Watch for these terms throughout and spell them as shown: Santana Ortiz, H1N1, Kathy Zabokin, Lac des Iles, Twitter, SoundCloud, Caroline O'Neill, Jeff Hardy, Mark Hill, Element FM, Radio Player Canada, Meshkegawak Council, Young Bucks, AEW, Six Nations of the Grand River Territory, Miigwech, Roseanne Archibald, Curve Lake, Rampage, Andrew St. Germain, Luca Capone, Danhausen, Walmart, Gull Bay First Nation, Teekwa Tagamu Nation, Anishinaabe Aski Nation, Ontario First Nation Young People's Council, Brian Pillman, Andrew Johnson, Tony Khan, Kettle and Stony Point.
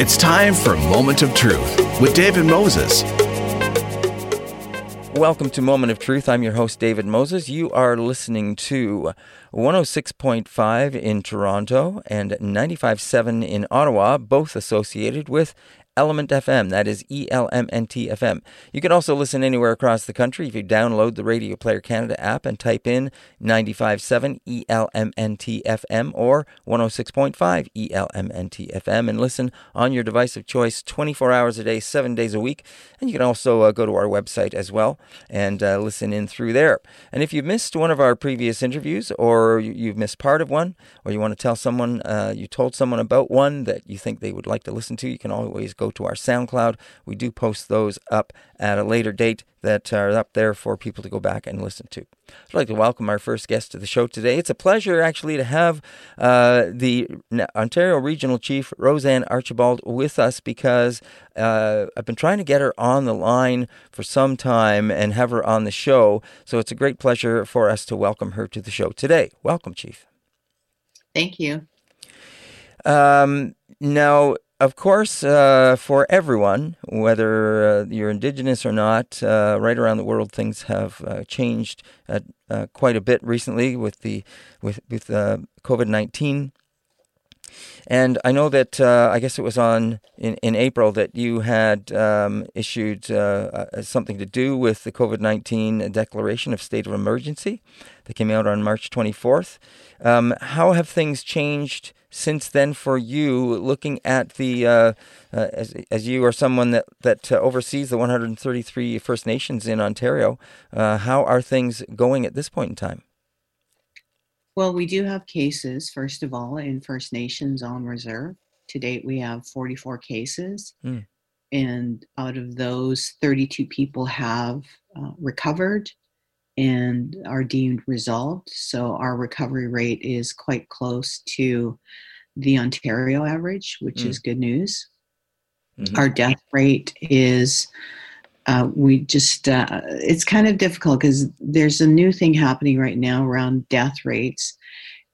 It's time for Moment of Truth with David Moses. Welcome to Moment of Truth. I'm your host, David Moses. You are listening to 106.5 in Toronto and 95.7 in Ottawa, both associated with Element FM. That is ELMNT-FM. You can also listen anywhere across the country if you download the Radio Player Canada app and type in 95.7 ELMNT-FM or 106.5 ELMNT-FM and listen on your device of choice 24 hours a day, 7 days a week. And you can also go to our website as well and listen in through there. And if you missed one of our previous interviews or you've missed part of one or you want to tell someone, you told someone about one that you think they would like to listen to, you can always go to our SoundCloud. We do post those up at a later date that are up there for people to go back and listen to. I'd like to welcome our first guest to the show today. It's a pleasure, actually, to have the Ontario Regional Chief, Roseanne Archibald, with us because I've been trying to get her on the line for some time and have her on the show. So it's a great pleasure for us to welcome her to the show today. Welcome, Chief. Thank you. Now, of course, for everyone, whether you're Indigenous or not, right around the world, things have changed quite a bit recently with COVID-19. And I know that I guess it was in April that you had issued something to do with the COVID-19 declaration of state of emergency that came out on March 24th. How have things changed since then for you, looking at the as you are someone that oversees the 133 First Nations in Ontario? How are things going at this point in time? Well, we do have cases, first of all, in First Nations on reserve. To date, we have 44 cases, and out of those, 32 people have recovered and are deemed resolved. So our recovery rate is quite close to the Ontario average, which is good news. Mm-hmm. Our death rate is... it's kind of difficult because there's a new thing happening right now around death rates.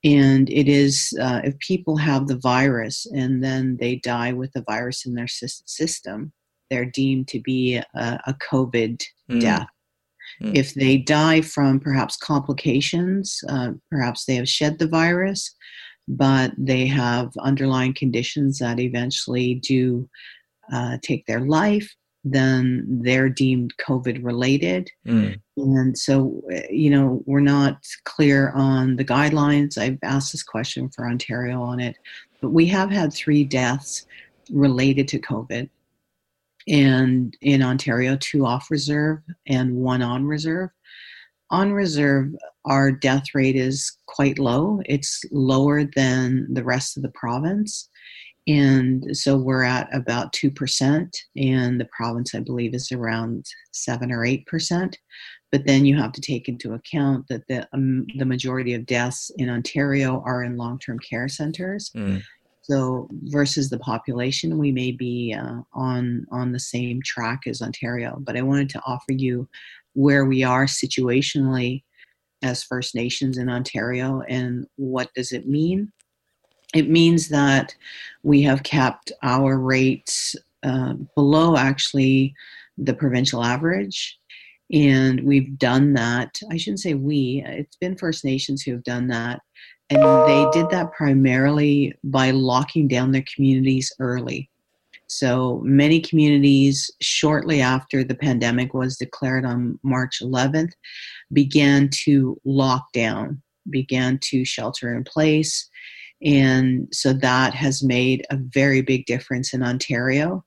And it is if people have the virus and then they die with the virus in their system, they're deemed to be a COVID death. Mm. If they die from perhaps complications, perhaps they have shed the virus, but they have underlying conditions that eventually do take their life, then they're deemed COVID related. And so, we're not clear on the guidelines. I've asked this question for Ontario on it, but we have had 3 deaths related to COVID, and in Ontario, 2 off reserve and 1 on reserve. On reserve, our death rate is quite low. It's lower than the rest of the province. And so we're at about 2%, and the province, I believe, is around 7 or 8%. But then you have to take into account that the majority of deaths in Ontario are in long-term care centers. So versus the population, we may be on the same track as Ontario. But I wanted to offer you where we are situationally as First Nations in Ontario, and what does it mean? It means that we have kept our rates below, actually, the provincial average. And we've done that. I shouldn't say we. It's been First Nations who have done that. And they did that primarily by locking down their communities early. So many communities, shortly after the pandemic was declared on March 11th, began to lock down, began to shelter in place. And so that has made a very big difference in Ontario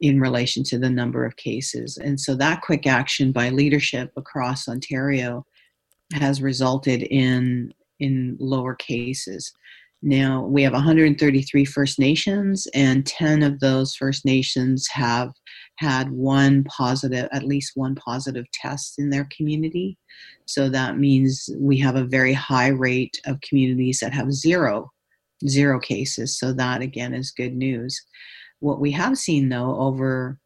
in relation to the number of cases. And so that quick action by leadership across Ontario has resulted in lower cases. Now, we have 133 First Nations, and 10 of those First Nations have had at least one positive test in their community. So that means we have a very high rate of communities that have zero cases. So that, again, is good news. What we have seen, though, over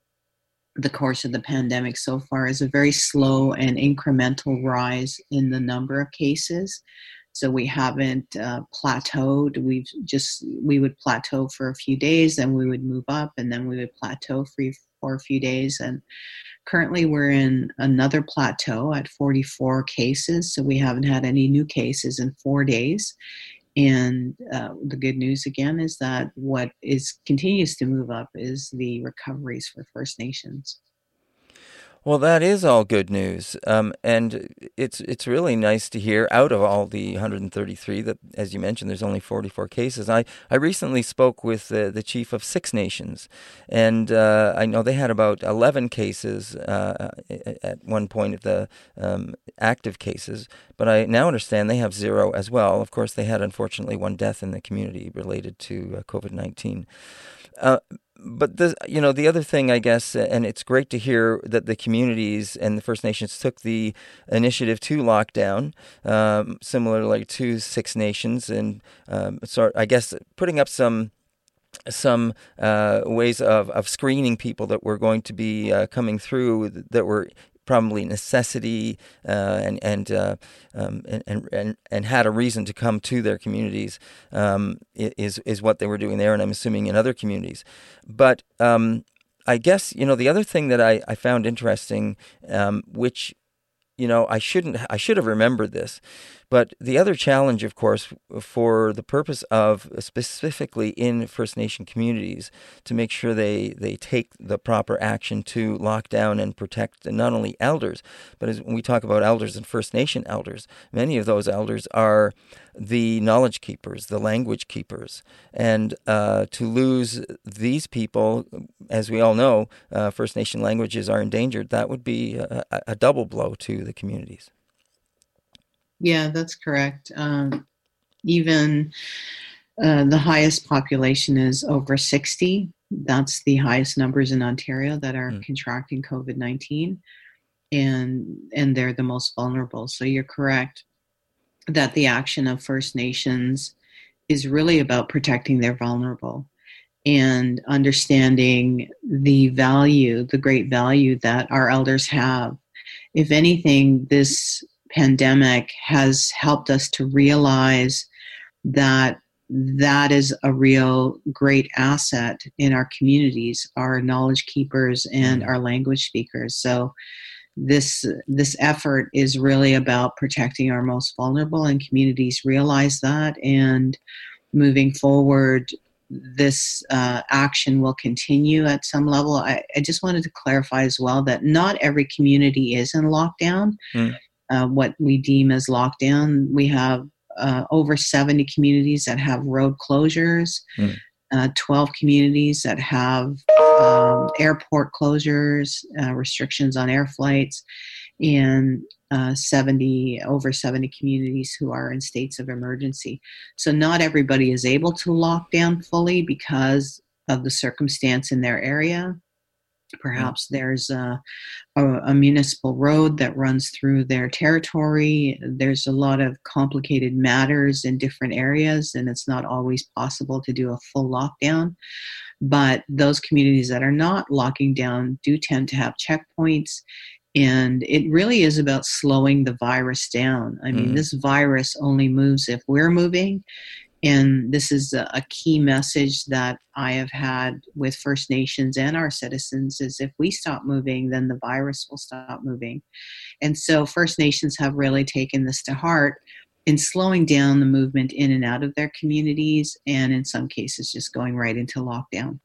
the course of the pandemic so far is a very slow and incremental rise in the number of cases. So we haven't plateaued. We would plateau for a few days, then we would move up, and then we would plateau for a few days. And currently we're in another plateau at 44 cases. So we haven't had any new cases in 4 days. And the good news again is that what is continues to move up is the recoveries for First Nations. Well, that is all good news, and it's really nice to hear out of all the 133 that, as you mentioned, there's only 44 cases. I recently spoke with the chief of Six Nations, and I know they had about 11 cases at one point of the active cases, but I now understand they have zero as well. Of course, they had, unfortunately, one death in the community related to COVID-19. But the other thing, I guess, and it's great to hear that the communities and the First Nations took the initiative to lock down, similarly to Six Nations, and so I guess putting up some ways of screening people that were going to be coming through that were probably necessity and had a reason to come to their communities is what they were doing there, and I'm assuming in other communities. But I guess the other thing that I found interesting, which I should have remembered this, but the other challenge, of course, for the purpose of specifically in First Nation communities to make sure they take the proper action to lock down and protect not only elders, but as when we talk about elders and First Nation elders, many of those elders are the knowledge keepers, the language keepers, and to lose these people, as we all know, First Nation languages are endangered. That would be a double blow to the communities. Yeah, that's correct. Even the highest population is over 60. That's the highest numbers in Ontario that are contracting COVID-19, and they're the most vulnerable. So you're correct that the action of First Nations is really about protecting their vulnerable and understanding the great value that our elders have. If anything, this pandemic has helped us to realize that is a real great asset in our communities, our knowledge keepers and our language speakers. So this effort is really about protecting our most vulnerable, and communities realize that. And moving forward, this action will continue at some level. I just wanted to clarify as well that not every community is in lockdown. What we deem as lockdown, we have over 70 communities that have road closures, 12 communities that have airport closures, restrictions on air flights, and over 70 communities who are in states of emergency. So not everybody is able to lock down fully because of the circumstance in their area. Perhaps there's a municipal road that runs through their territory. There's a lot of complicated matters in different areas, and it's not always possible to do a full lockdown. But those communities that are not locking down do tend to have checkpoints. And it really is about slowing the virus down. I mean, this virus only moves if we're moving. And this is a key message that I have had with First Nations and our citizens is if we stop moving, then the virus will stop moving. And so First Nations have really taken this to heart in slowing down the movement in and out of their communities, and in some cases just going right into lockdown.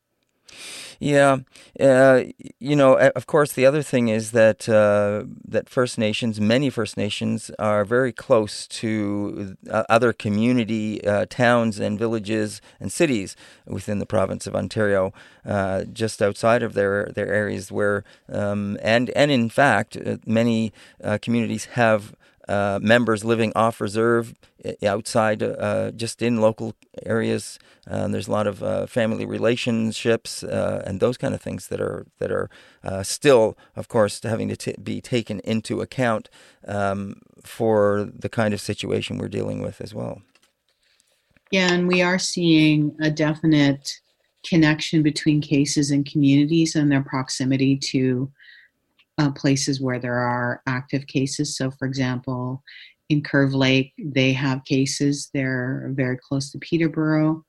Yeah. Of course, the other thing is that that First Nations, many First Nations are very close to other community towns and villages and cities within the province of Ontario, just outside of their areas where, and in fact, many communities have members living off reserve outside, just in local areas. There's a lot of family relationships and those kind of things that are still, of course, having to be taken into account for the kind of situation we're dealing with as well. Yeah, and we are seeing a definite connection between cases and communities and their proximity to places where there are active cases. So, for example, in Curve Lake, they have cases. They're very close to Peterborough,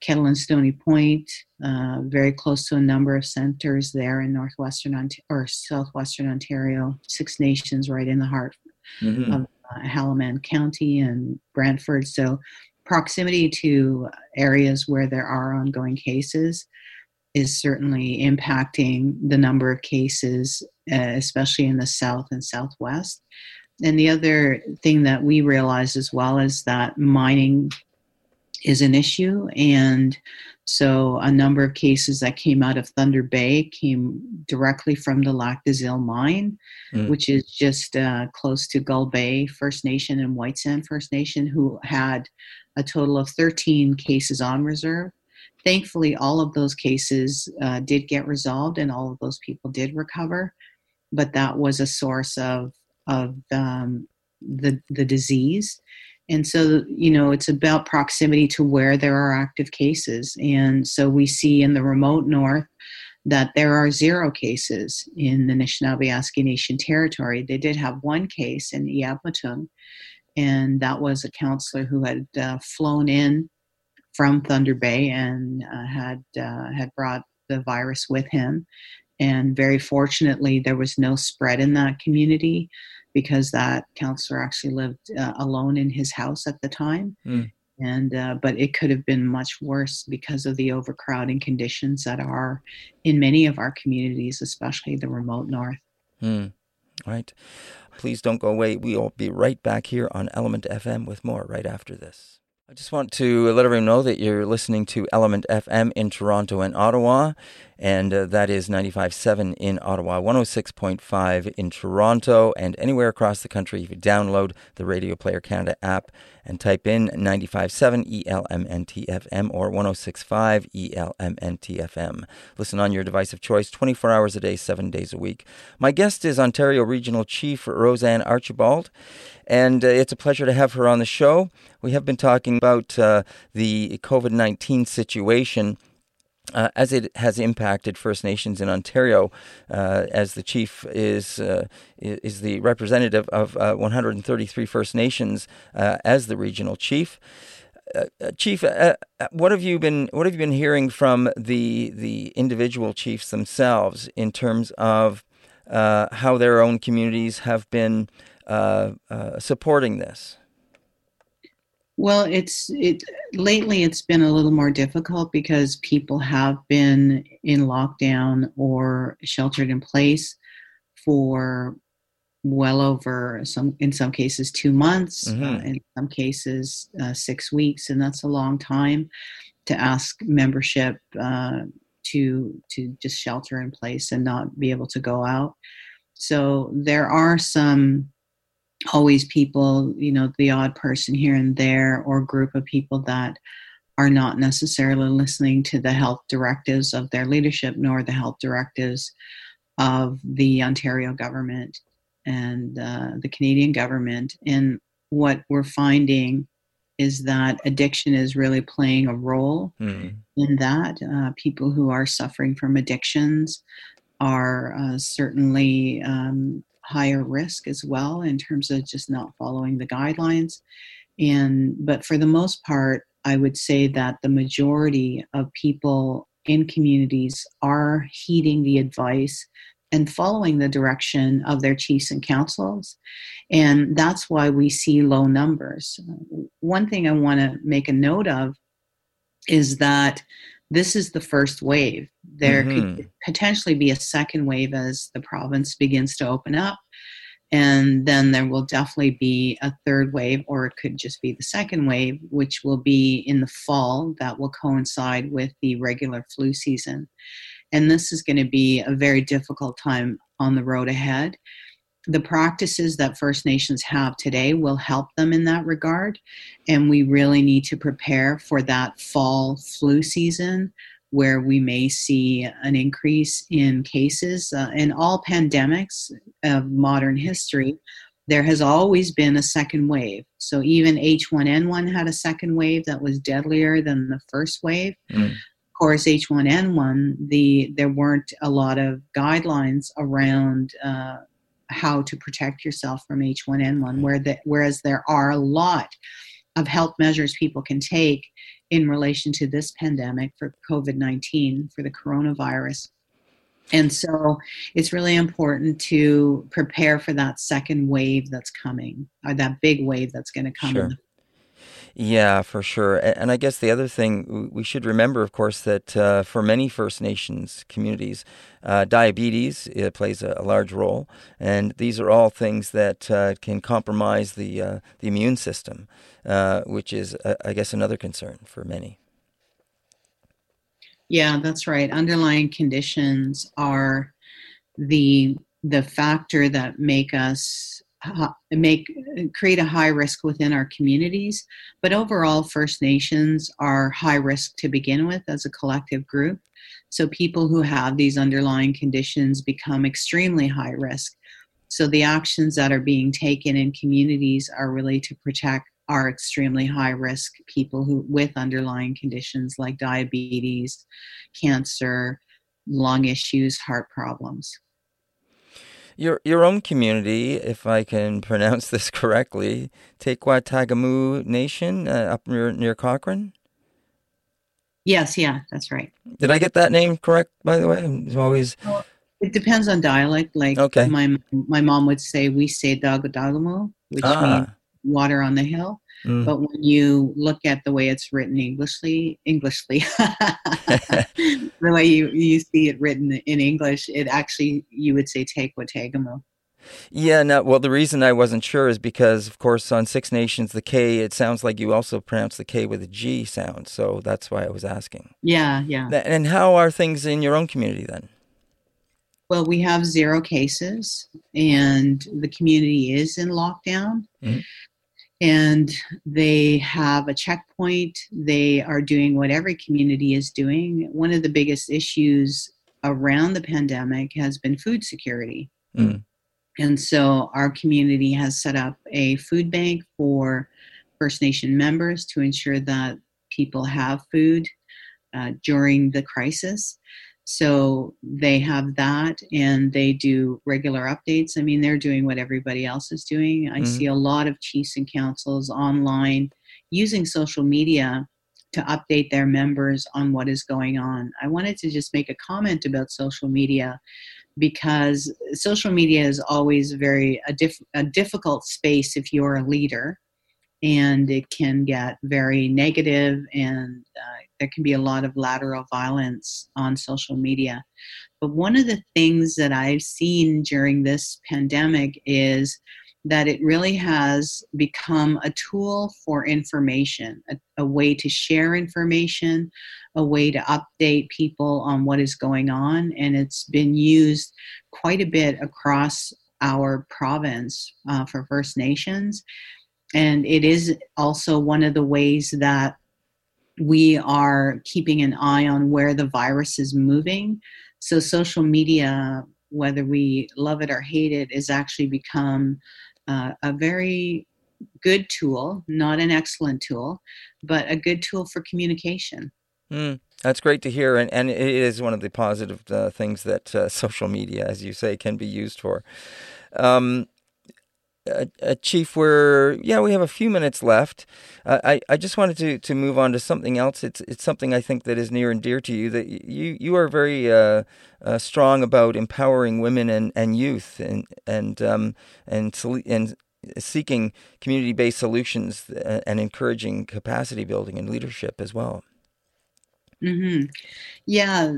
Kettle and Stony Point, very close to a number of centers there in southwestern Ontario. Six Nations right in the heart of Haldimand County and Brantford. So proximity to areas where there are ongoing cases is certainly impacting the number of cases, especially in the south and southwest. And the other thing that we realized as well is that mining is an issue. And so a number of cases that came out of Thunder Bay came directly from the Lac des Iles mine, which is just close to Gull Bay First Nation and Whitesand First Nation, who had a total of 13 cases on reserve. Thankfully, all of those cases did get resolved and all of those people did recover, but that was a source of the disease. And so, you know, it's about proximity to where there are active cases. And so we see in the remote north that there are zero cases in the Anishinaabe Aski Nation territory. They did have one case in Eabametoong, and that was a counselor who had flown in from Thunder Bay and had brought the virus with him. And very fortunately, there was no spread in that community because that counselor actually lived alone in his house at the time. And but it could have been much worse because of the overcrowding conditions that are in many of our communities, especially the remote north. Right. Please don't go away. We will be right back here on Element FM with more right after this. I just want to let everyone know that you're listening to Element FM in Toronto and Ottawa, and that is 95.7 in Ottawa, 106.5 in Toronto, and anywhere across the country. If you download the Radio Player Canada app and type in 95.7 ELMNTFM or 106.5 ELMNTFM. Listen on your device of choice, 24 hours a day, 7 days a week. My guest is Ontario Regional Chief Roseanne Archibald, and it's a pleasure to have her on the show. We have been talking about the COVID-19 situation as it has impacted First Nations in Ontario, as the chief is the representative of 133 First Nations as the regional chief. Chief, what have you been hearing from the individual chiefs themselves in terms of how their own communities have been supporting this? Well, lately it's been a little more difficult because people have been in lockdown or sheltered in place for well over, in some cases, 2 months, in some cases 6 weeks, and that's a long time to ask membership to just shelter in place and not be able to go out. So there are some always people, you know, the odd person here and there, or group of people that are not necessarily listening to the health directives of their leadership, nor the health directives of the Ontario government and the Canadian government. And what we're finding is that addiction is really playing a role in that. People who are suffering from addictions are certainly higher risk as well in terms of just not following the guidelines. But for the most part, I would say that the majority of people in communities are heeding the advice and following the direction of their chiefs and councils. And that's why we see low numbers. One thing I want to make a note of is that this is the first wave. There could potentially be a second wave as the province begins to open up. And then there will definitely be a third wave, or it could just be the second wave, which will be in the fall. That will coincide with the regular flu season. And this is going to be a very difficult time on the road ahead. The practices that First Nations have today will help them in that regard. And we really need to prepare for that fall flu season where we may see an increase in cases. In all pandemics of modern history, there has always been a second wave. So even H1N1 had a second wave that was deadlier than the first wave. Of course, H1N1, there weren't a lot of guidelines around how to protect yourself from H1N1, whereas there are a lot of health measures people can take in relation to this pandemic for COVID-19, for the coronavirus. And so it's really important to prepare for that second wave that's coming, or that big wave that's going to come. Sure. Yeah, for sure. And I guess the other thing we should remember, of course, that for many First Nations communities, diabetes plays a large role. And these are all things that can compromise the immune system, which is, I guess, another concern for many. Yeah, that's right. Underlying conditions are the factor that make us create a high risk within our communities. But overall, First Nations are high risk to begin with as a collective group. So people who have these underlying conditions become extremely high risk. So the actions that are being taken in communities are really to protect our extremely high risk people with underlying conditions like diabetes, cancer, lung issues, heart problems. Your own community, if I can pronounce this correctly, Teekwa Tagamu Nation up near Cochrane? Yes, yeah, that's right. Did I get that name correct, by the way? It's always... Well, it depends on dialect. Like okay. My mom would say, we say Dagadagamu, which means water on the hill. Mm. But when you look at the way it's written Englishly, the way you see it written in English, it actually, you would say Teekwa Tagamu. Yeah, no, well, the reason I wasn't sure is because, of course, on Six Nations, the K, it sounds like you also pronounce the K with a G sound. So that's why I was asking. Yeah, yeah. And how are things in your own community then? Well, we have 0 cases and the community is in lockdown. Mm-hmm. And they have a checkpoint. They are doing what every community is doing. One of the biggest issues around the pandemic has been food security. Mm. And so our community has set up a food bank for First Nation members to ensure that people have food during the crisis. So they have that and they do regular updates. I mean, they're doing what everybody else is doing. I see a lot of chiefs and councils online using social media to update their members on what is going on. I wanted to just make a comment about social media because social media is always a difficult space if you're a leader, and it can get very negative and there can be a lot of lateral violence on social media. But one of the things that I've seen during this pandemic is that it really has become a tool for information, a way to share information, a way to update people on what is going on. And it's been used quite a bit across our province for First Nations. And it is also one of the ways that we are keeping an eye on where the virus is moving. So social media, whether we love it or hate it, has actually become a very good tool, not an excellent tool, but a good tool for communication. Mm, that's great to hear. And it is one of the positive things that social media, as you say, can be used for. Chief, we have a few minutes left. I just wanted to move on to something else. It's something I think that is near and dear to you, that you are very strong about empowering women and youth and seeking community-based solutions and encouraging capacity building and leadership as well. Mm-hmm. Yeah,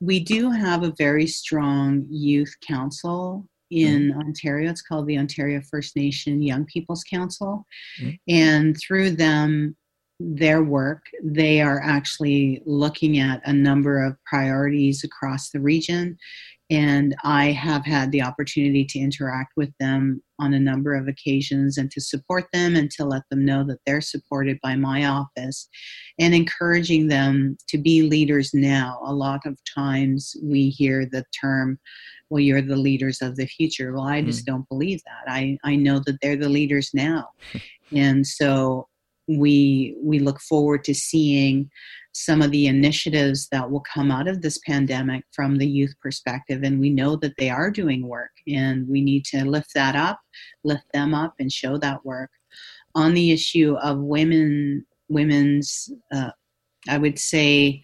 we do have a very strong youth council in Ontario. It's called the Ontario First Nation Young People's Council. Mm. And through them, their work, they are actually looking at a number of priorities across the region. And I have had the opportunity to interact with them on a number of occasions and to support them and to let them know that they're supported by my office and encouraging them to be leaders now. A lot of times we hear the term, well, you're the leaders of the future. Well, I just don't believe that. I know that they're the leaders now. And so we look forward to seeing some of the initiatives that will come out of this pandemic from the youth perspective. And we know that they are doing work, and we need to lift that up, lift them up, and show that work. On the issue of women's, I would say,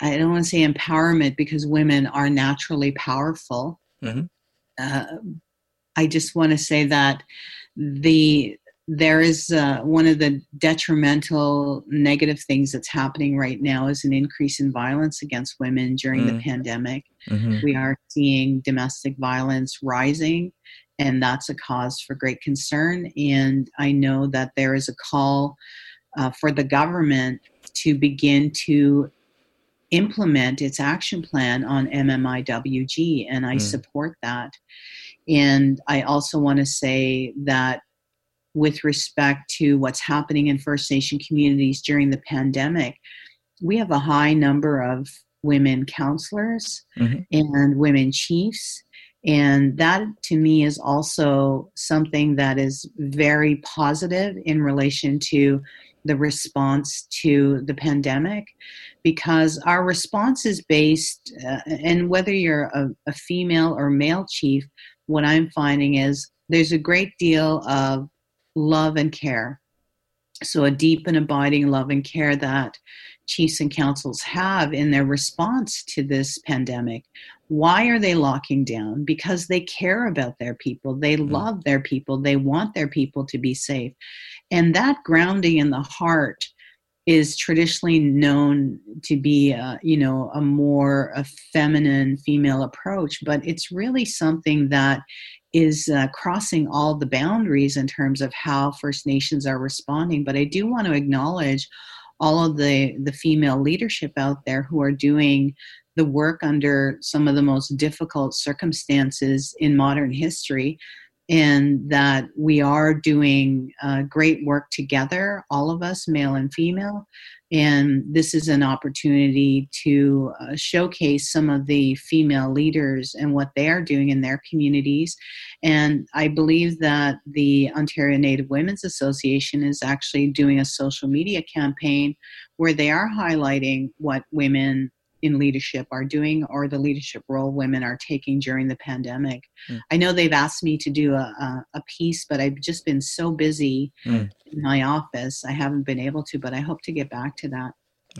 I don't want to say empowerment, because women are naturally powerful. Mm-hmm. I just want to say that there is one of the detrimental negative things that's happening right now is an increase in violence against women during the pandemic. Mm-hmm. We are seeing domestic violence rising, and that's a cause for great concern. And I know that there is a call for the government to begin to implement its action plan on MMIWG, and I support that. And I also want to say that with respect to what's happening in First Nation communities during the pandemic, we have a high number of women counselors and women chiefs. And that, to me, is also something that is very positive in relation to the response to the pandemic, because our response is based, and whether you're a female or male chief, what I'm finding is there's a great deal of love and care. So a deep and abiding love and care that chiefs and councils have in their response to this pandemic. Why are they locking down? Because they care about their people. They love their people. They want their people to be safe. And that grounding in the heart is traditionally known to be a more a feminine female approach, but it's really something that is crossing all the boundaries in terms of how First Nations are responding. But I do want to acknowledge all of the female leadership out there who are doing the work under some of the most difficult circumstances in modern history, and that we are doing great work together, all of us, male and female. And this is an opportunity to showcase some of the female leaders and what they are doing in their communities. And I believe that the Ontario Native Women's Association is actually doing a social media campaign where they are highlighting what women in leadership are doing, or the leadership role women are taking during the pandemic. I know they've asked me to do a piece, but I've just been so busy in my office, I haven't been able to, but I hope to get back to that.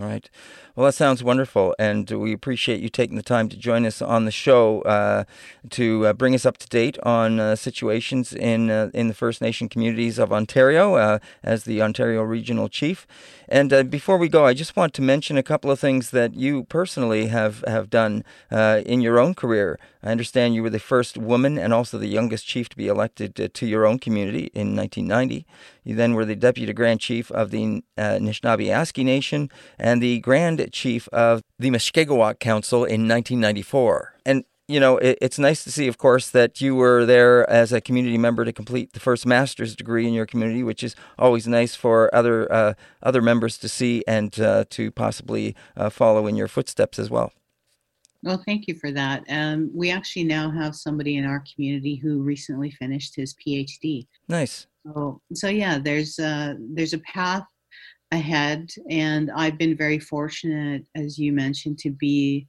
All right. Well, that sounds wonderful, and we appreciate you taking the time to join us on the show to bring us up to date on situations in the First Nation communities of Ontario as the Ontario Regional Chief. And before we go, I just want to mention a couple of things that you personally have done in your own career. I understand you were the first woman and also the youngest chief to be elected to your own community in 1990. You then were the Deputy Grand Chief of the Anishinaabe Aski Nation and the Grand Chief of the Meshkegawak Council in 1994. And, you know, it's nice to see, of course, that you were there as a community member to complete the first master's degree in your community, which is always nice for other members to see and to possibly follow in your footsteps as well. Well, thank you for that. We actually now have somebody in our community who recently finished his PhD. Nice. So yeah, there's a path ahead, and I've been very fortunate, as you mentioned, to be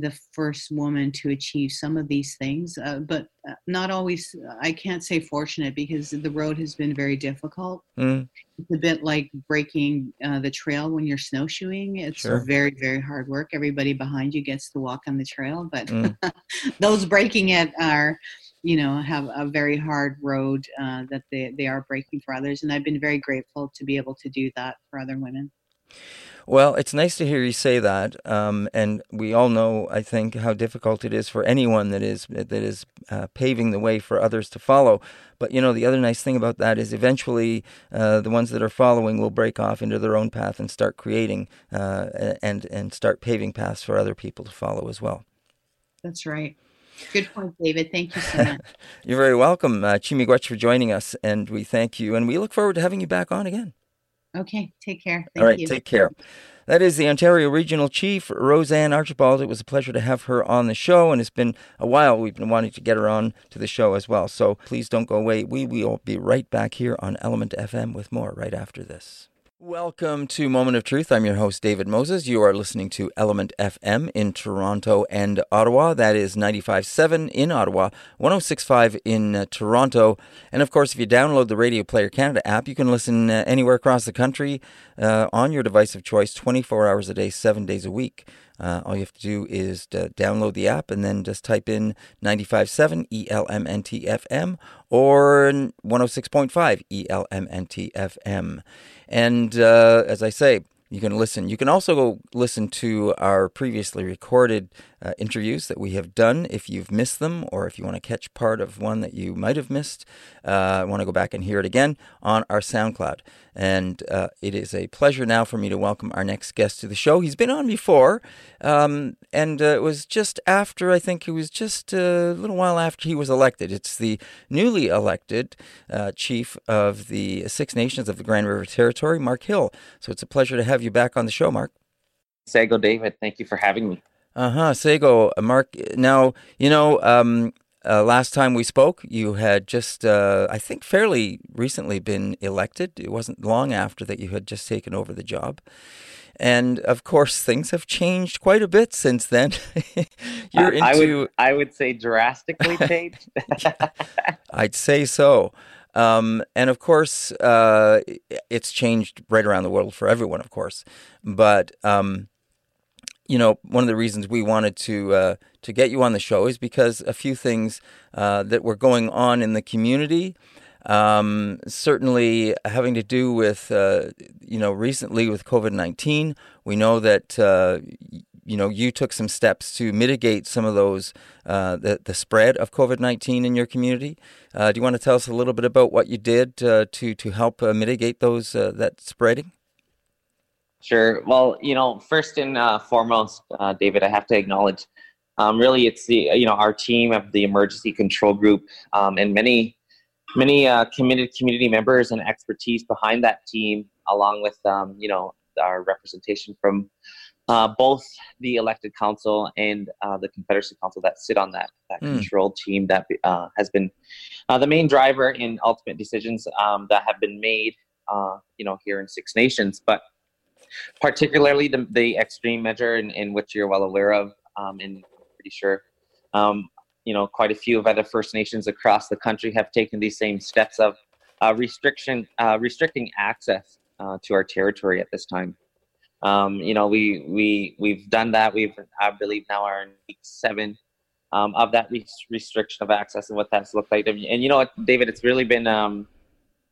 the first woman to achieve some of these things, but not always. I can't say fortunate, because the road has been very difficult. It's a bit like breaking the trail when you're snowshoeing. It's very, very hard work. Everybody behind you gets to walk on the trail, but those breaking it are, have a very hard road that they are breaking for others. And I've been very grateful to be able to do that for other women. Well, it's nice to hear you say that. And we all know, I think, how difficult it is for anyone that is paving the way for others to follow. But, the other nice thing about that is eventually the ones that are following will break off into their own path and start creating and start paving paths for other people to follow as well. That's right. Good point, David. Thank you so much. You're very welcome, Chimigwech, for joining us, and we thank you, and we look forward to having you back on again. Okay, take care. Thank you. All right, take care. That is the Ontario Regional Chief, Roseanne Archibald. It was a pleasure to have her on the show, and it's been a while. We've been wanting to get her on to the show as well, so please don't go away. We will be right back here on Element FM with more right after this. Welcome to Moment of Truth. I'm your host, David Moses. You are listening to Element FM in Toronto and Ottawa. That is 95.7 in Ottawa, 106.5 in Toronto. And of course, if you download the Radio Player Canada app, you can listen anywhere across the country on your device of choice, 24 hours a day, 7 days a week. All you have to do is to download the app and then just type in 95.7 ELMNT-FM or 106.5 ELMNT-FM. And as I say, you can listen. You can also go listen to our previously recorded interviews that we have done if you've missed them or if you want to catch part of one that you might have missed. Want to go back and hear it again on our SoundCloud. And it is a pleasure now for me to welcome our next guest to the show. He's been on before, and it was just after, I think it was just a little while after he was elected. It's the newly elected chief of the Six Nations of the Grand River Territory, Mark Hill. So it's a pleasure to have you back on the show, Mark. Sego, David, thank you for having me. Sego, Mark. Now, you know, last time we spoke, you had just, I think, fairly recently been elected. It wasn't long after that you had just taken over the job. And, of course, things have changed quite a bit since then. You're into... I would say drastically changed. I'd say so. And of course, it's changed right around the world for everyone, of course. But, you know, one of the reasons we wanted to get you on the show is because a few things that were going on in the community, certainly having to do with, you know, recently with COVID-19, we know that, you know, you took some steps to mitigate some of those, the spread of COVID-19 in your community. Do you want to tell us a little bit about what you did to help mitigate those that spreading? Sure. Well, you know, first and foremost, David, I have to acknowledge, really, it's the, you know, our team of the emergency control group and many committed community members and expertise behind that team, along with, you know, our representation from both the elected council and the Confederacy Council that sit on that control team that has been the main driver in ultimate decisions that have been made, you know, here in Six Nations. But particularly the extreme measure in which you're well aware of, and I'm pretty sure, you know, quite a few of other First Nations across the country have taken these same steps of restricting access to our territory at this time. You know, we've done that. I believe now are in week 7 of that restriction of access and what that's looked like. And you know what, David, it's really been,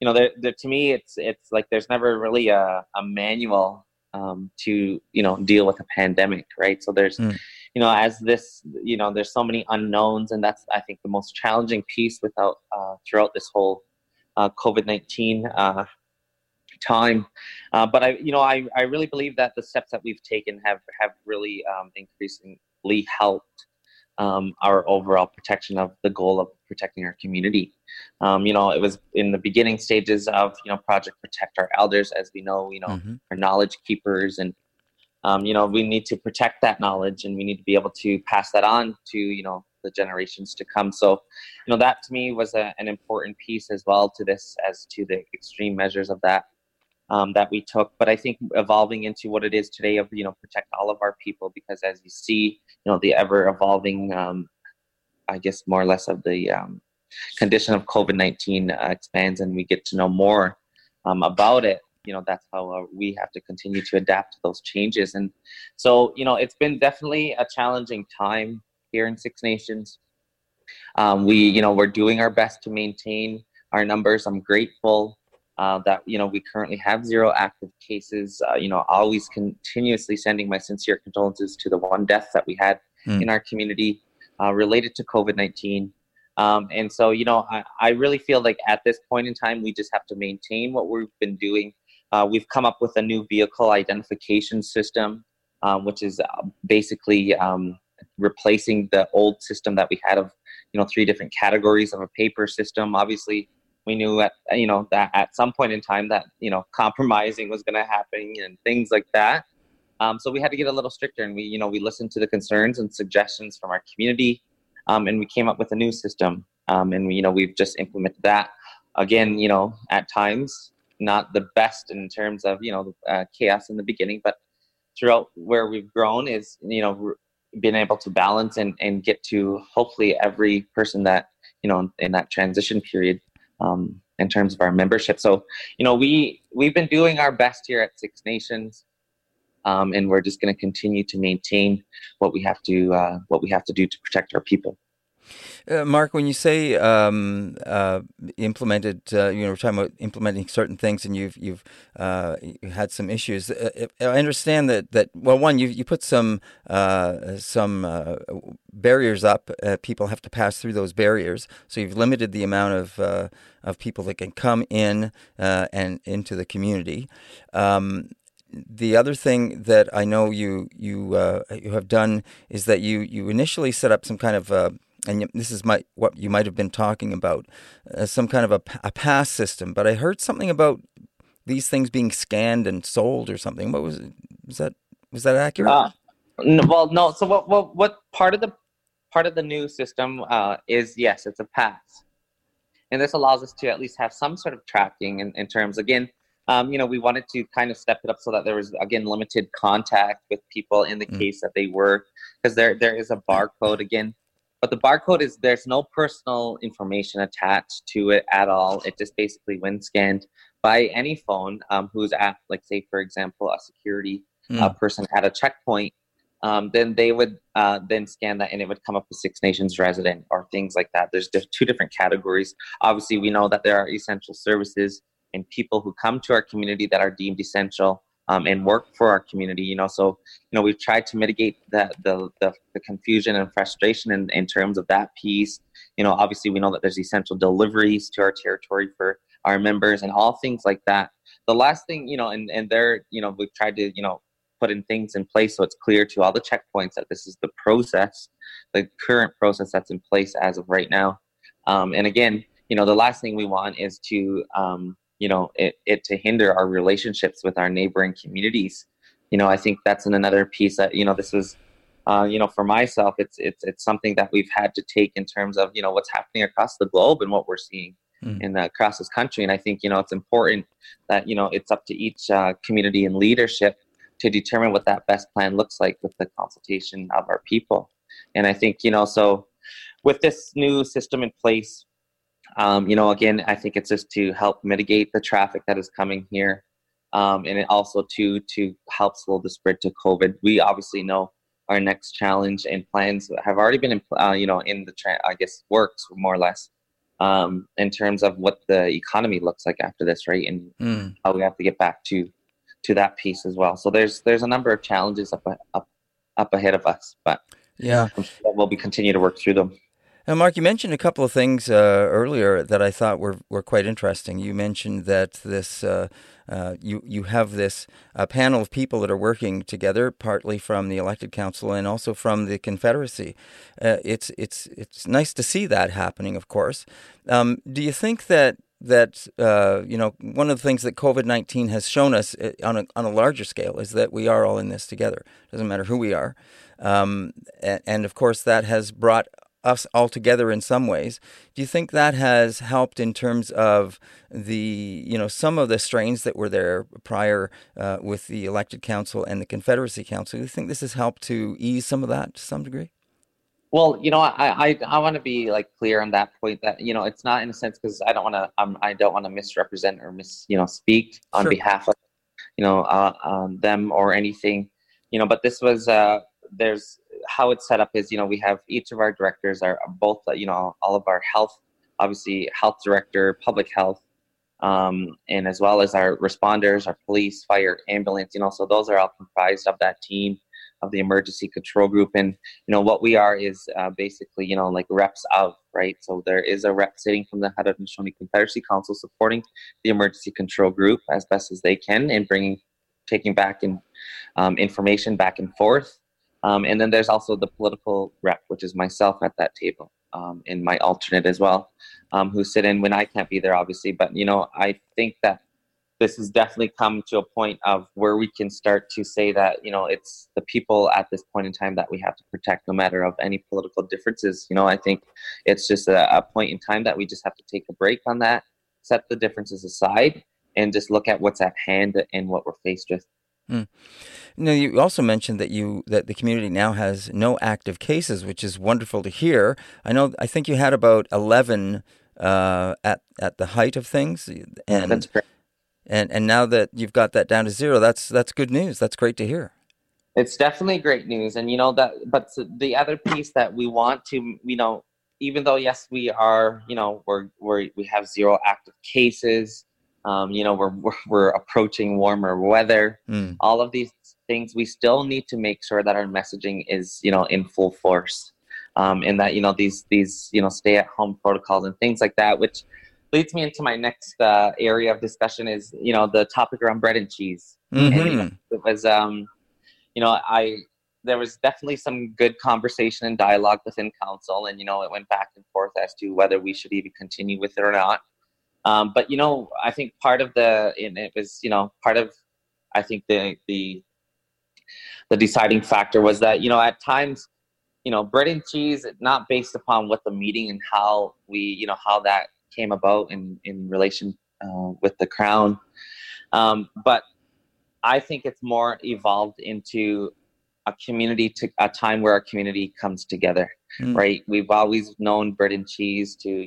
you know, to me, it's like there's never really a manual to, you know, deal with a pandemic, right? So there's, you know, as this, you know, there's so many unknowns, and that's, I think, the most challenging piece throughout this whole COVID-19 time. But I really believe that the steps that we've taken have really increasingly helped our overall protection of the goal of protecting our community. You know, it was in the beginning stages of, you know, Project Protect Our Elders, as we know, you know, our knowledge keepers, and you know, we need to protect that knowledge, and we need to be able to pass that on to, you know, the generations to come. So, you know, that to me was an important piece as well to this, as to the extreme measures of that that we took. But I think evolving into what it is today of, you know, protect all of our people, because as you see, you know, the ever evolving, I guess more or less of the condition of COVID-19 expands, and we get to know more about it. You know, that's how we have to continue to adapt to those changes. And so, you know, it's been definitely a challenging time here in Six Nations. We, you know, we're doing our best to maintain our numbers. I'm grateful that, you know, we currently have 0 active cases, you know, always continuously sending my sincere condolences to the 1 death that we had in our community related to COVID-19. And so, you know, I really feel like at this point in time, we just have to maintain what we've been doing. We've come up with a new vehicle identification system, which is basically replacing the old system that we had of, you know, 3 different categories of a paper system. Obviously, we knew at, you know, that at some point in time that, you know, compromising was going to happen and things like that. So we had to get a little stricter, and we, you know, we listened to the concerns and suggestions from our community, and we came up with a new system. And we, you know, we've just implemented that again, you know, at times not the best in terms of, you know, chaos in the beginning, but throughout where we've grown is, you know, being able to balance and get to hopefully every person that, you know, in that transition period in terms of our membership. So, you know, we've been doing our best here at Six Nations, and we're just going to continue to maintain what we have to do to protect our people. Mark, when you say implemented, we're talking about implementing certain things, and you've had some issues. I understand that, you put some barriers up. People have to pass through those barriers, so you've limited the amount of people that can come in and into the community. The other thing that I know you have done is that you initially set up some kind of and this is what you might have been talking about, some kind of a pass system. But I heard something about these things being scanned and sold or something. What was it? Was that accurate? No. So what part of the new system is, yes, it's a pass, and this allows us to at least have some sort of tracking in terms. Again, we wanted to kind of step it up so that there was, again, limited contact with people in the case that they were, because there is a barcode again. But the barcode is, there's no personal information attached to it at all. It just basically, when scanned by any phone who's at, like, say, for example, a security person at a checkpoint, then they would then scan that and it would come up with Six Nations resident or things like that. There's just two different categories. Obviously, we know that there are essential services and people who come to our community that are deemed essential and work for our community, you know. So, you know, we've tried to mitigate the confusion and frustration in terms of that piece. You know, obviously we know that there's essential deliveries to our territory for our members and all things like that. The last thing, you know, and there, you know, we've tried to, you know, put in things in place so it's clear to all the checkpoints that this is the process, the current process that's in place as of right now. And again, you know, the last thing we want is to, you know, it to hinder our relationships with our neighboring communities. You know, I think that's another piece that, you know, this was, you know, for myself, it's something that we've had to take in terms of, you know, what's happening across the globe and what we're seeing in across this country. And I think, you know, it's important that, you know, it's up to each community and leadership to determine what that best plan looks like with the consultation of our people. And I think, you know, so with this new system in place, you know, again, I think it's just to help mitigate the traffic that is coming here, and it also to help slow the spread to COVID. We obviously know our next challenge and plans have already been, works more or less in terms of what the economy looks like after this, right, and how we have to get back to that piece as well. So there's a number of challenges up ahead of us, but yeah, we'll continue to work through them. Now, Mark, you mentioned a couple of things earlier that I thought were quite interesting. You mentioned that this you have this panel of people that are working together, partly from the elected council and also from the Confederacy. It's nice to see that happening, of course. Do you think that you know, one of the things that COVID-19 has shown us on a larger scale is that we are all in this together. Doesn't matter who we are, and of course that has brought us all together in some ways. Do you think that has helped in terms of the, you know, some of the strains that were there prior with the elected council and the Confederacy Council? Do you think this has helped to ease some of that to some degree? Well, you know, I want to be like clear on that point that, you know, it's not in a sense because I don't want to misrepresent or speak on behalf of, you know, them or anything, you know, but this was there's how it's set up is, you know, we have each of our directors are both, you know, all of our health, obviously health director, public health, and as well as our responders, our police, fire, ambulance, you know, so those are all comprised of that team of the emergency control group. And, you know, what we are is basically, you know, like reps of, right? So there is a rep sitting from the head of Nishoni Confederacy Council supporting the emergency control group as best as they can and taking back and information back and forth. And then there's also the political rep, which is myself at that table, and my alternate as well, who sit in when I can't be there, obviously. But, you know, I think that this has definitely come to a point of where we can start to say that, you know, it's the people at this point in time that we have to protect no matter of any political differences. You know, I think it's just a point in time that we just have to take a break on that, set the differences aside, and just look at what's at hand and what we're faced with. Mm. Now, you also mentioned that the community now has no active cases, which is wonderful to hear. I think you had about 11 at the height of things, and that's correct. And now that you've got that down to zero, that's good news. That's great to hear. It's definitely great news, and But the other piece that we want to, even though yes, we are, we have zero active cases. We're approaching warmer weather. Mm. All of these things, we still need to make sure that our messaging is, in full force, and that these stay at home protocols and things like that. Which leads me into my next area of discussion is the topic around bread and cheese. Mm-hmm. And it was there was definitely some good conversation and dialogue within council, and it went back and forth as to whether we should even continue with it or not. But I think the deciding factor was that at times bread and cheese, not based upon what the meeting and how we how that came about in relation with the Crown, but I think it's more evolved into a time where our community comes together. Mm. Right? We've always known bread and cheese to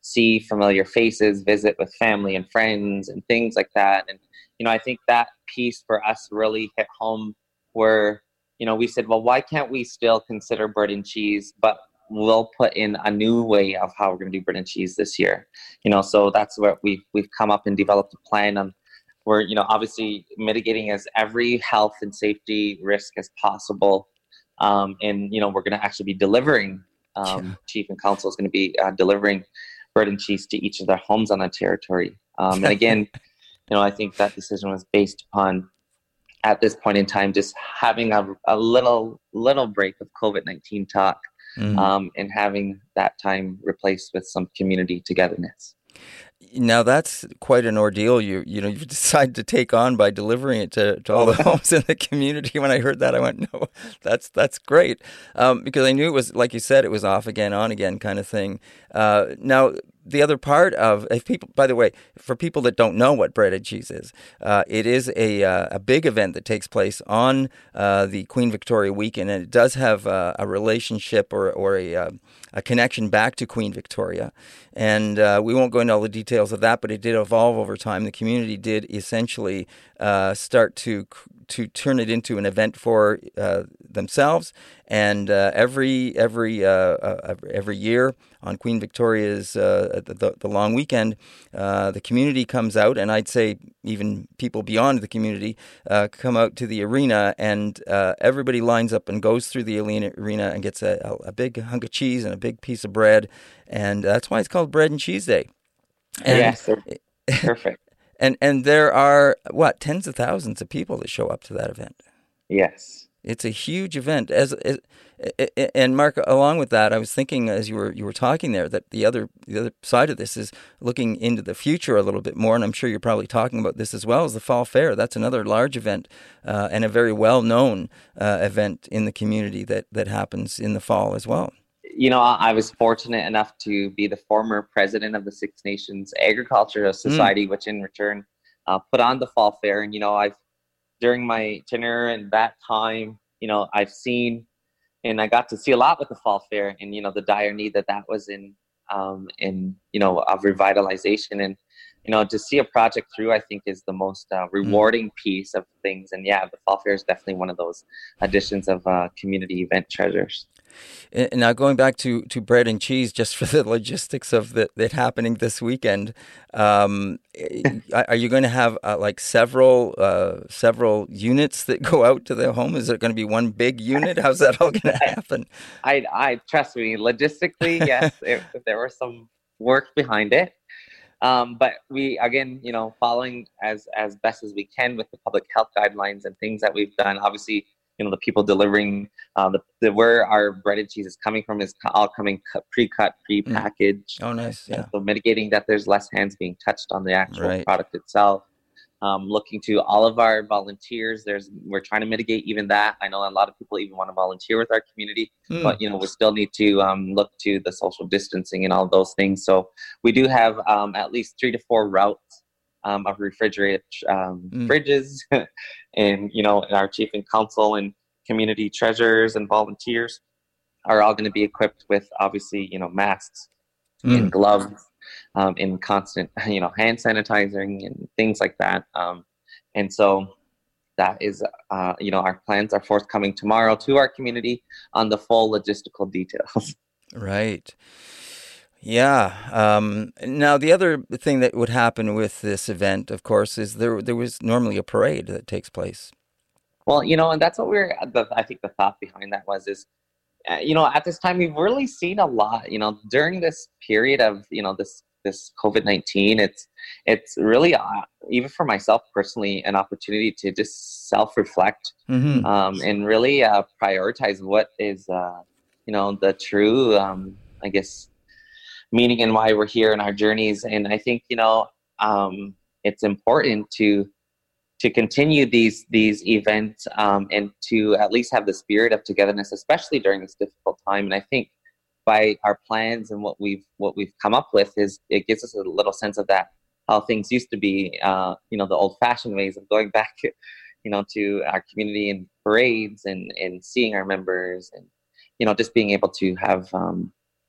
see familiar faces, visit with family and friends and things like that. And, I think that piece for us really hit home where, we said, well, why can't we still consider bread and cheese, but we'll put in a new way of how we're going to do bread and cheese this year. So that's what we've come up and developed a plan on where, obviously mitigating as every health and safety risk as possible. And, we're going to actually be delivering, Chief and Council is going to be delivering bread and cheese to each of their homes on our territory. And again, I think that decision was based upon, at this point in time, just having a little break of COVID-19 talk, and having that time replaced with some community togetherness. Now that's quite an ordeal you've decided to take on by delivering it to all the homes in the community. When I heard that, I went, no, that's great. Because I knew it was, like you said, it was off again, on again kind of thing. Now the other part of, if people, by the way, for people that don't know what bread and cheese is, it is a big event that takes place on the Queen Victoria weekend, and it does have a relationship or a connection back to Queen Victoria. And we won't go into all the details of that, but it did evolve over time. The community did essentially start to turn it into an event for themselves, and every year on Queen Victoria's the long weekend, the community comes out, and I'd say even people beyond the community come out to the arena, and everybody lines up and goes through the arena and gets a big hunk of cheese and a big piece of bread, and that's why it's called Bread and Cheese Day. And, yes, perfect. And there are, tens of thousands of people that show up to that event. Yes. It's a huge event. And Mark, along with that, I was thinking as you were talking there that the other side of this is looking into the future a little bit more, and I'm sure you're probably talking about this as well as the Fall Fair. That's another large event and a very well-known event in the community that happens in the fall as well. I was fortunate enough to be the former president of the Six Nations Agriculture Society, which in return put on the Fall Fair. And, during my tenure and that time, I've seen, and I got to see a lot with the Fall Fair and, the dire need that was in of revitalization. And, to see a project through, I think, is the most rewarding piece of things. And the Fall Fair is definitely one of those additions of community event treasures. And now going back to bread and cheese, just for the logistics of it happening this weekend, are you going to have several units that go out to the home? Is it going to be one big unit? How's that all going to happen? I trust me, logistically, yes, there was some work behind it. But we, again, following as best as we can with the public health guidelines and things that we've done, obviously, the people delivering where our bread and cheese is coming from is all coming pre-cut, pre-packaged. Oh, nice. Yeah. So mitigating that there's less hands being touched on the actual product itself. Looking to all of our volunteers, we're trying to mitigate even that. I know a lot of people even want to volunteer with our community, but we still need to look to the social distancing and all those things. So we do have at least 3 to 4 routes of refrigerated fridges and, you know, and our chief and council and community treasurers and volunteers are all going to be equipped with, obviously, you know, masks and gloves and constant, you know, hand sanitizing and things like that. And so that is, you know, our plans are forthcoming tomorrow to our community on the full logistical details. Right. Yeah. Now, the other thing that would happen with this event, of course, is there was normally a parade that takes place. Well, you know, and that's what I think the thought behind that was is, you know, at this time, we've really seen a lot, you know, during this period of, you know, this COVID-19, it's really, even for myself personally, an opportunity to just self-reflect and really prioritize what is, you know, the true, I guess, meaning and why we're here in our journeys. And I think, you know, it's important to continue these events and to at least have the spirit of togetherness, especially during this difficult time. And I think by our plans and what we've come up with is it gives us a little sense of that, how things used to be, you know, the old fashioned ways of going back, you know, to our community and parades and seeing our members and, you know, just being able to have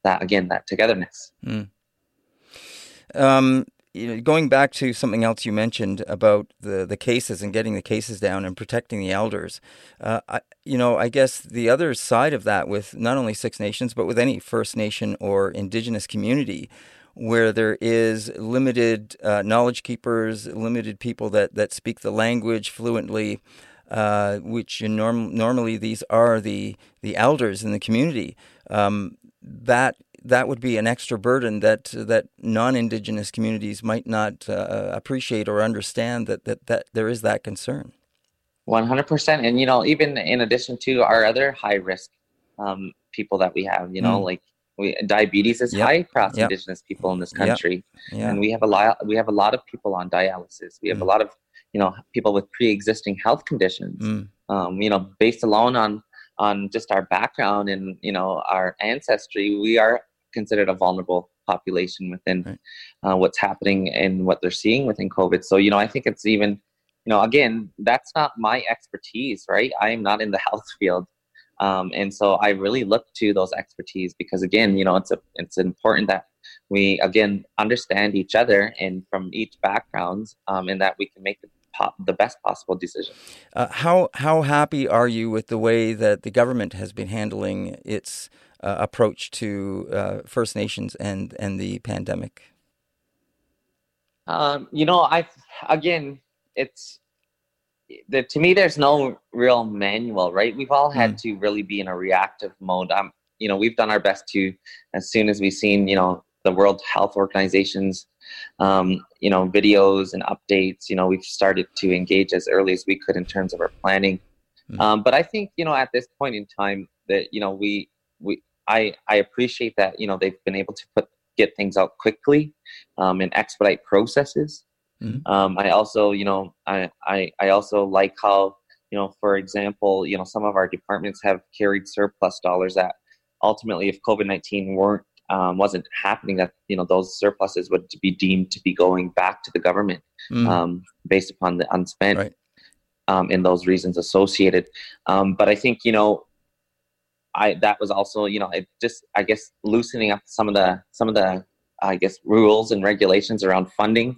that, again, that togetherness. You know, going back to something else you mentioned about the cases and getting the cases down and protecting the elders, I guess the other side of that with not only Six Nations, but with any First Nation or Indigenous community where there is limited knowledge keepers, limited people that speak the language fluently, which normally these are the elders in the community, that would be an extra burden that non-Indigenous communities might not appreciate or understand that there is that concern. 100%. And, you know, even in addition to our other high-risk people that we have, you know, like diabetes is high across Indigenous people in this country. Yep. Yeah. And we have a lot of people on dialysis. We have a lot of, you know, people with pre-existing health conditions, you know, based alone on just our background and, you know, our ancestry, we are considered a vulnerable population within what's happening and what they're seeing within COVID. So, you know, I think it's even, you know, again, that's not my expertise, right? I am not in the health field. And so I really look to those expertise because, again, you know, it's important that we, again, understand each other and from each background and that we can make the best possible decision. How happy are you with the way that the government has been handling its approach to First Nations and the pandemic? You know, to me, there's no real manual, right? We've all had to really be in a reactive mode. You know, we've done our best to, as soon as we've seen, you know, the World Health Organization's, you know, videos and updates, you know, we've started to engage as early as we could in terms of our planning. But I think, you know, at this point in time that, you know, I appreciate that, you know, they've been able to get things out quickly, and expedite processes. I also, you know, I also like how, you know, for example, you know, some of our departments have carried surplus dollars that ultimately if COVID-19 wasn't happening, that, you know, those surpluses would be deemed to be going back to the government based upon the unspent and those reasons associated. But I think, you know, that was also, you know, it just, I guess, loosening up some of the I guess, rules and regulations around funding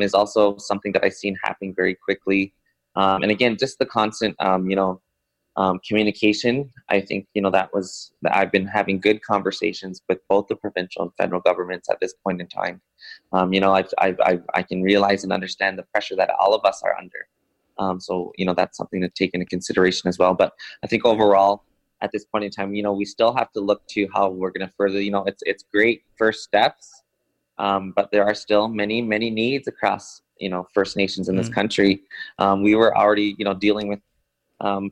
is also something that I've seen happening very quickly. And again, just the constant, you know, communication. I think, you know, I've been having good conversations with both the provincial and federal governments at this point in time. You know, I can realize and understand the pressure that all of us are under. So, you know, that's something to take into consideration as well. But I think overall at this point in time, you know, we still have to look to how we're going to further, you know, it's great first steps. But there are still many, many needs across, you know, First Nations in this country. We were already, you know, dealing with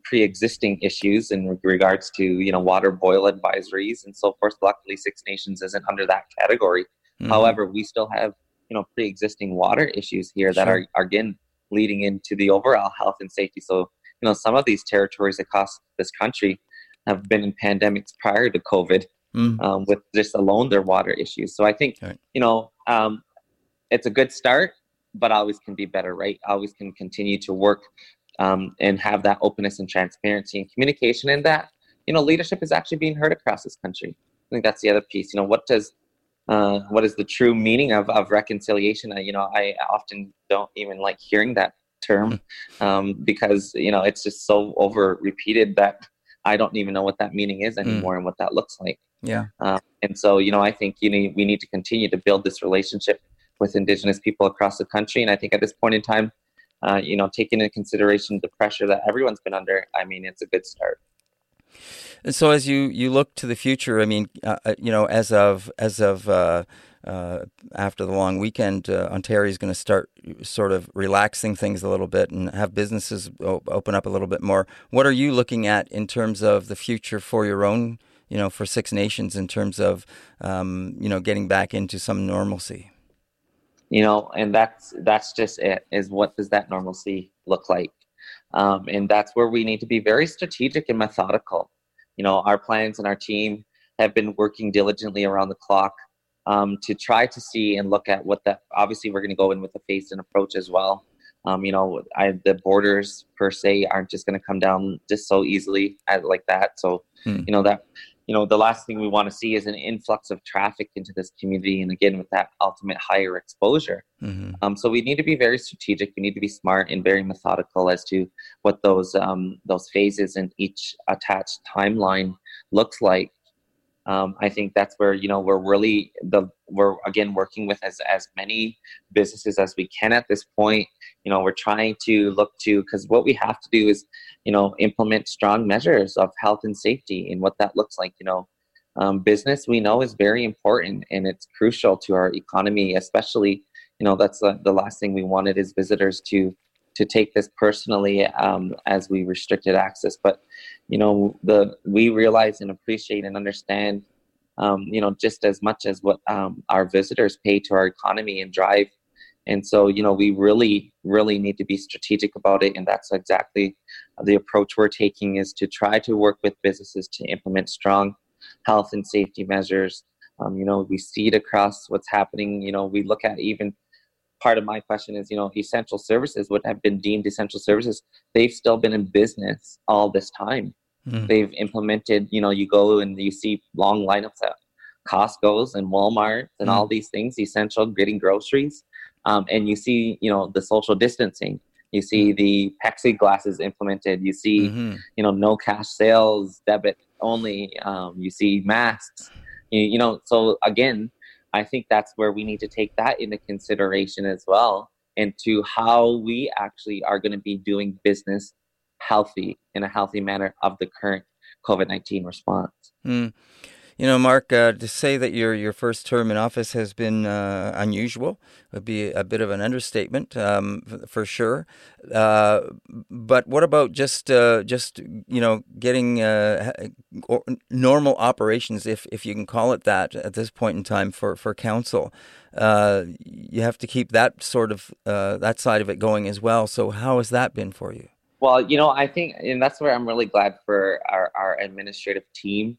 pre-existing issues in regards to, you know, water boil advisories and so forth. Luckily, Six Nations isn't under that category. However, we still have, you know, pre-existing water issues here that are again leading into the overall health and safety. So, you know, some of these territories across this country have been in pandemics prior to COVID with just alone their water issues. So I think, you know, it's a good start. but always can be better, right? Always can continue to work and have that openness and transparency and communication, and that, you know, leadership is actually being heard across this country. I think that's the other piece. You know, what is the true meaning of reconciliation? You know, I often don't even like hearing that term because, you know, it's just so over repeated that I don't even know what that meaning is anymore and what that looks like. Yeah. And so, you know, I think we need to continue to build this relationship with Indigenous people across the country. And I think at this point in time, you know, taking into consideration the pressure that everyone's been under, I mean, it's a good start. And so as you look to the future, I mean, you know, as of after the long weekend, Ontario is going to start sort of relaxing things a little bit and have businesses open up a little bit more. What are you looking at in terms of the future for your own, you know, for Six Nations in terms of, you know, getting back into some normalcy? You know, and that's just it, is what does that normalcy look like? And that's where we need to be very strategic and methodical. You know, our plans and our team have been working diligently around the clock to try to see and look at what that, obviously we're going to go in with a phased-in approach as well. You know, the borders per se aren't just going to come down just so easily like that. So, you know, that, you know, the last thing we want to see is an influx of traffic into this community. And again, with that ultimate higher exposure. So we need to be very strategic. We need to be smart and very methodical as to what those phases and each attached timeline looks like. I think that's where, you know, we're again working with as many businesses as we can at this point. You know, we're trying to look to, because what we have to do is, you know, implement strong measures of health and safety and what that looks like. You know, business we know is very important and it's crucial to our economy, especially, you know, that's the last thing we wanted is visitors to take this personally as we restricted access. But, you know, we realize and appreciate and understand, you know, just as much as what our visitors pay to our economy and drive. And so, you know, we really, really need to be strategic about it. And that's exactly the approach we're taking, is to try to work with businesses to implement strong health and safety measures. You know, we see it across what's happening. You know, we look at even, part of my question is, you know, essential services would have been deemed essential services. They've still been in business all this time. They've implemented, you know, you go and you see long lineups at Costco's and Walmart and all these things, essential, getting groceries. And you see, you know, the social distancing, you see the plexiglasses implemented, you see, you know, no cash sales, debit only, you see masks, you know, so again, I think that's where we need to take that into consideration as well, and to how we actually are going to be doing business healthy in a healthy manner of the current COVID-19 response. You know, Mark, to say that your first term in office has been unusual would be a bit of an understatement, for sure. But what about just you know, getting normal operations, if you can call it that, at this point in time for council? You have to keep that sort of that side of it going as well. So how has that been for you? Well, you know, I think, and that's where I'm really glad for our administrative team.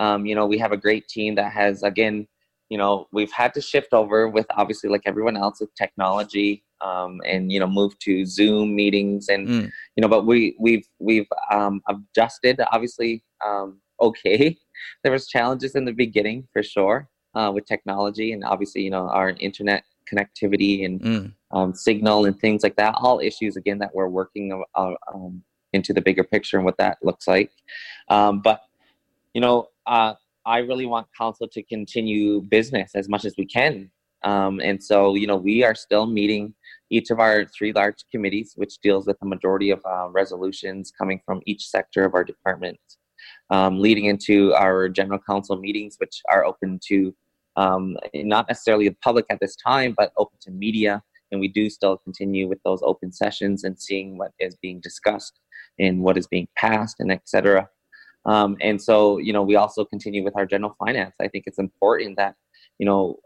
You know, we have a great team that has, again, you know, we've had to shift over with, obviously, like everyone else, with technology, and, you know, move to Zoom meetings and, you know, but we've adjusted, obviously. Okay. There was challenges in the beginning for sure, with technology and obviously, you know, our internet connectivity and, signal and things like that, all issues again, that we're working, into the bigger picture and what that looks like. But, you know, I really want council to continue business as much as we can. And so, you know, we are still meeting each of our three large committees, which deals with the majority of resolutions coming from each sector of our department, leading into our general council meetings, which are open to not necessarily the public at this time, but open to media. And we do still continue with those open sessions and seeing what is being discussed and what is being passed and et cetera. And so, you know, we also continue with our general finance. I think it's important that, you know,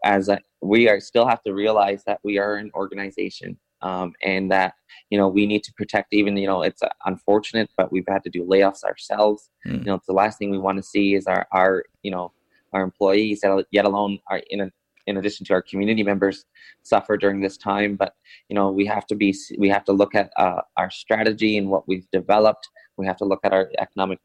we are still have to realize that we are an organization, and that, you know, we need to protect, even, you know, it's unfortunate, but we've had to do layoffs ourselves. You know, it's the last thing we want to see is our you know, our employees, yet alone our in a in addition to our community members, suffer during this time. But, you know, we have to look at our strategy and what we've developed. We have to look at our economic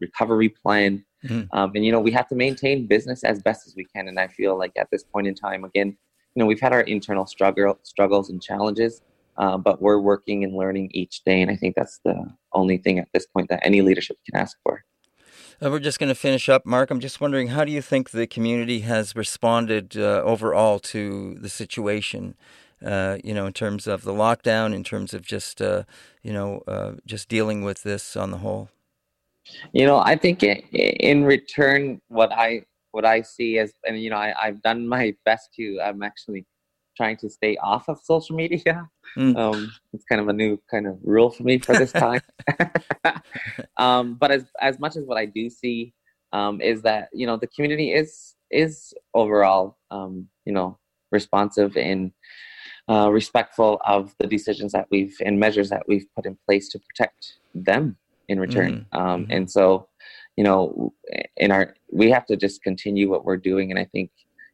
recovery plan. Mm-hmm. And, you know, we have to maintain business as best as we can. And I feel like at this point in time, again, you know, we've had our internal struggles and challenges, but we're working and learning each day. And I think that's the only thing at this point that any leadership can ask for. We're just going to finish up, Mark. I'm just wondering, how do you think the community has responded overall to the situation, you know, in terms of the lockdown, in terms of just, you know, just dealing with this on the whole? You know, I think in return, what I see is, and, you know, I've done my best to, I'm actually trying to stay off of social media. Mm. It's kind of a new kind of rule for me for this time. But as much as what I do see is that, you know, the community is overall, you know, responsive and respectful of the decisions that we've and measures that we've put in place to protect them in return. Mm-hmm. Mm-hmm. And so, you know, we have to just continue what we're doing. And I think,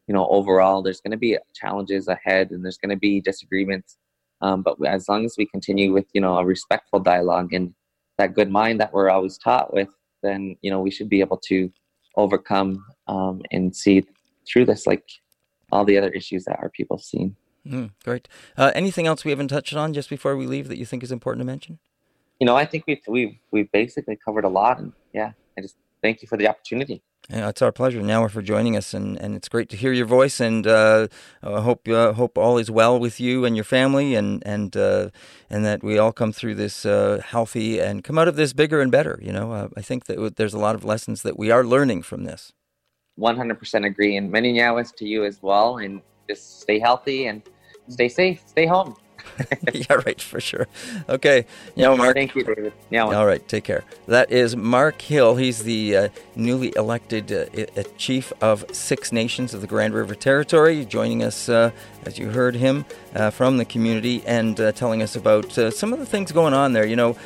you know, overall, there's going to be challenges ahead and there's going to be disagreements. But as long as we continue with, you know, a respectful dialogue and that good mind that we're always taught with, then, you know, we should be able to overcome and see through this, like all the other issues that our people have seen. Mm, great. Anything else we haven't touched on just before we leave that you think is important to mention? You know, I think we've basically covered a lot. And yeah, I just thank you for the opportunity. Yeah, it's our pleasure, Nyawa, for joining us, and it's great to hear your voice, and I hope all is well with you and your family, and that we all come through this healthy and come out of this bigger and better. You know, I think that there's a lot of lessons that we are learning from this. 100% agree, and many Nyawas to you as well, and just stay healthy and stay safe, stay home. Yeah, right, for sure. Okay. Now, Mark. Thank you, David. Now, all right, take care. That is Mark Hill. He's the newly elected chief of Six Nations of the Grand River Territory, joining us, as you heard him, from the community, and telling us about some of the things going on there. You know,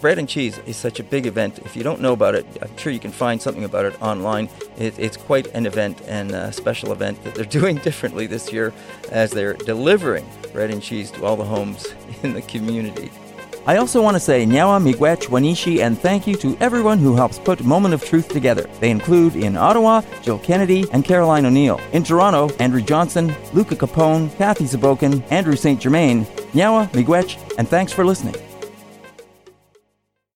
Bread and Cheese is such a big event. If you don't know about it, I'm sure you can find something about it online. It's quite an event, and a special event that they're doing differently this year, as they're delivering bread and cheese to all the homes in the community. I also want to say Nyawa Miigwech Wanishi and thank you to everyone who helps put Moment of Truth together. They include in Ottawa, Jill Kennedy and Caroline O'Neill. In Toronto, Andrew Johnson, Luca Capone, Kathy Zabokin, Andrew St. Germain. Nyawa Miigwech, and thanks for listening.